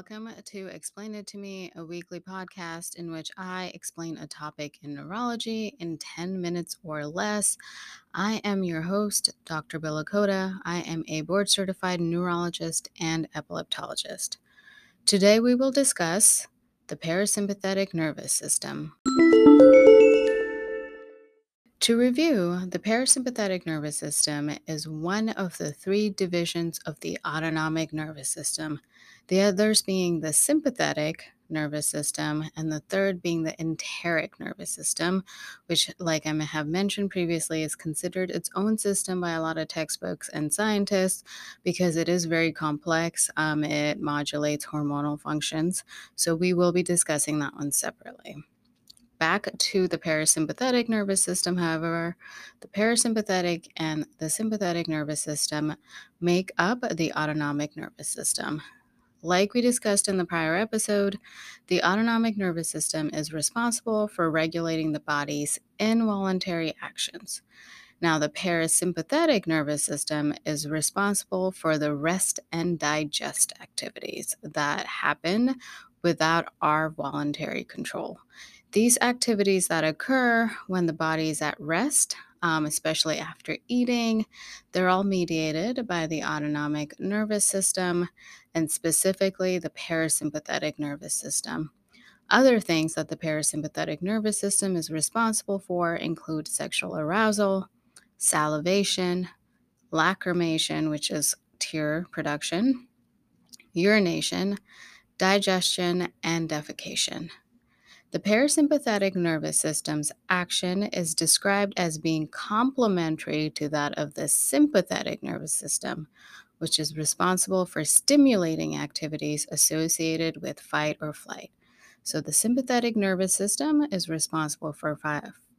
Welcome to Explain It To Me, a weekly podcast in which I explain a topic in neurology in 10 minutes or less. I am your host, Dr. Billakota. I am a board-certified neurologist and epileptologist. Today we will discuss the parasympathetic nervous system. To review, the parasympathetic nervous system is one of the three divisions of the autonomic nervous system, the others being the sympathetic nervous system, and the third being the enteric nervous system, which, like I have mentioned previously, is considered its own system by a lot of textbooks and scientists because it is very complex. It modulates hormonal functions, so we will be discussing that one separately. Back to the parasympathetic nervous system, however, the parasympathetic and the sympathetic nervous system make up the autonomic nervous system. Like we discussed in the prior episode, the autonomic nervous system is responsible for regulating the body's involuntary actions. Now, the parasympathetic nervous system is responsible for the rest and digest activities that happen without our voluntary control. These activities that occur when the body is at rest, especially after eating, they're all mediated by the autonomic nervous system and specifically the parasympathetic nervous system. Other things that the parasympathetic nervous system is responsible for include sexual arousal, salivation, lacrimation, which is tear production, urination, digestion, and defecation. The parasympathetic nervous system's action is described as being complementary to that of the sympathetic nervous system, which is responsible for stimulating activities associated with fight or flight. So the sympathetic nervous system is responsible for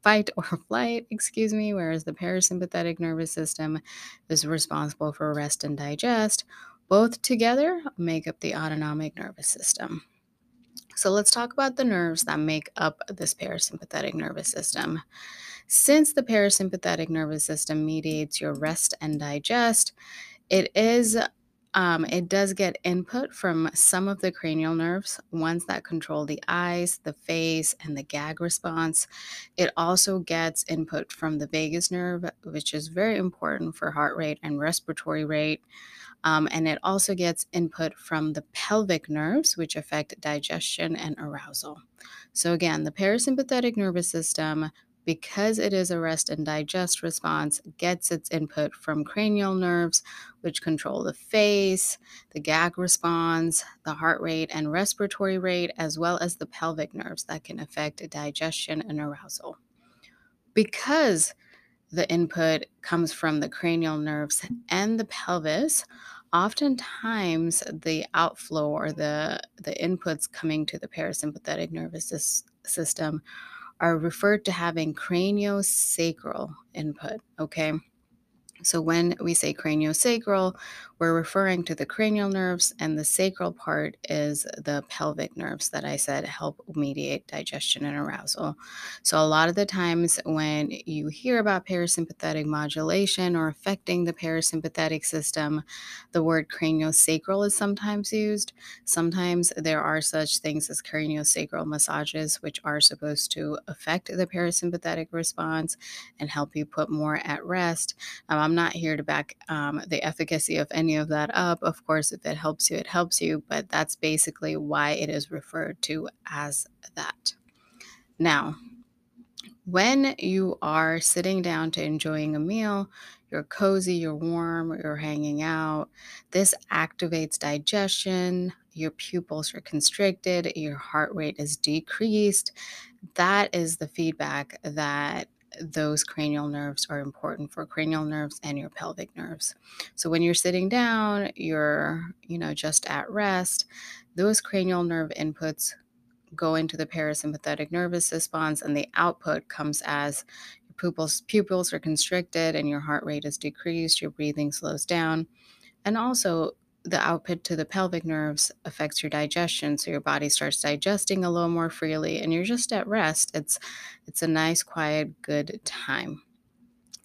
fight or flight, whereas the parasympathetic nervous system is responsible for rest and digest. Both together make up the autonomic nervous system. So let's talk about the nerves that make up this parasympathetic nervous system. Since the parasympathetic nervous system mediates your rest and digest, it does get input from some of the cranial nerves, ones that control the eyes, the face, and the gag response. It also gets input from the vagus nerve, which is very important for heart rate and respiratory rate. And it also gets input from the pelvic nerves, which affect digestion and arousal. So again, the parasympathetic nervous system, because it is a rest and digest response, gets its input from cranial nerves, which control the face, the gag response, the heart rate and respiratory rate, as well as the pelvic nerves that can affect digestion and arousal. Because the input comes from the cranial nerves and the pelvis, oftentimes the outflow or the inputs coming to the parasympathetic nervous system are referred to having craniosacral input, okay? So when we say craniosacral, we're referring to the cranial nerves, and the sacral part is the pelvic nerves that I said help mediate digestion and arousal. So a lot of the times when you hear about parasympathetic modulation or affecting the parasympathetic system, the word craniosacral is sometimes used. Sometimes there are such things as craniosacral massages, which are supposed to affect the parasympathetic response and help you put more at rest. I'm not here to back the efficacy of any of that up. Of course, if it helps you, but that's basically why it is referred to as that. Now, when you are sitting down to enjoying a meal, you're cozy, you're warm, you're hanging out, this activates digestion, your pupils are constricted, your heart rate is decreased. That is the feedback that those cranial nerves are important for, cranial nerves and your pelvic nerves. So when you're sitting down, you're, just at rest, those cranial nerve inputs go into the parasympathetic nervous response, and the output comes as your pupils are constricted and your heart rate is decreased, your breathing slows down. And also the output to the pelvic nerves affects your digestion, so your body starts digesting a little more freely and you're just at rest. It's a nice, quiet, good time.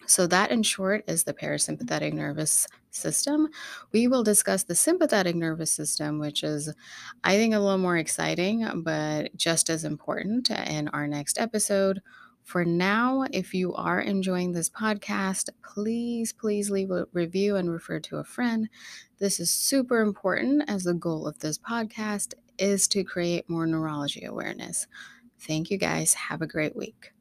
So that, in short, is the parasympathetic nervous system, we will discuss the sympathetic nervous system, which is, I think, a little more exciting, but just as important in our next episode. For now, if you are enjoying this podcast, please leave a review and refer to a friend. This is super important, as the goal of this podcast is to create more neurology awareness. Thank you guys. Have a great week.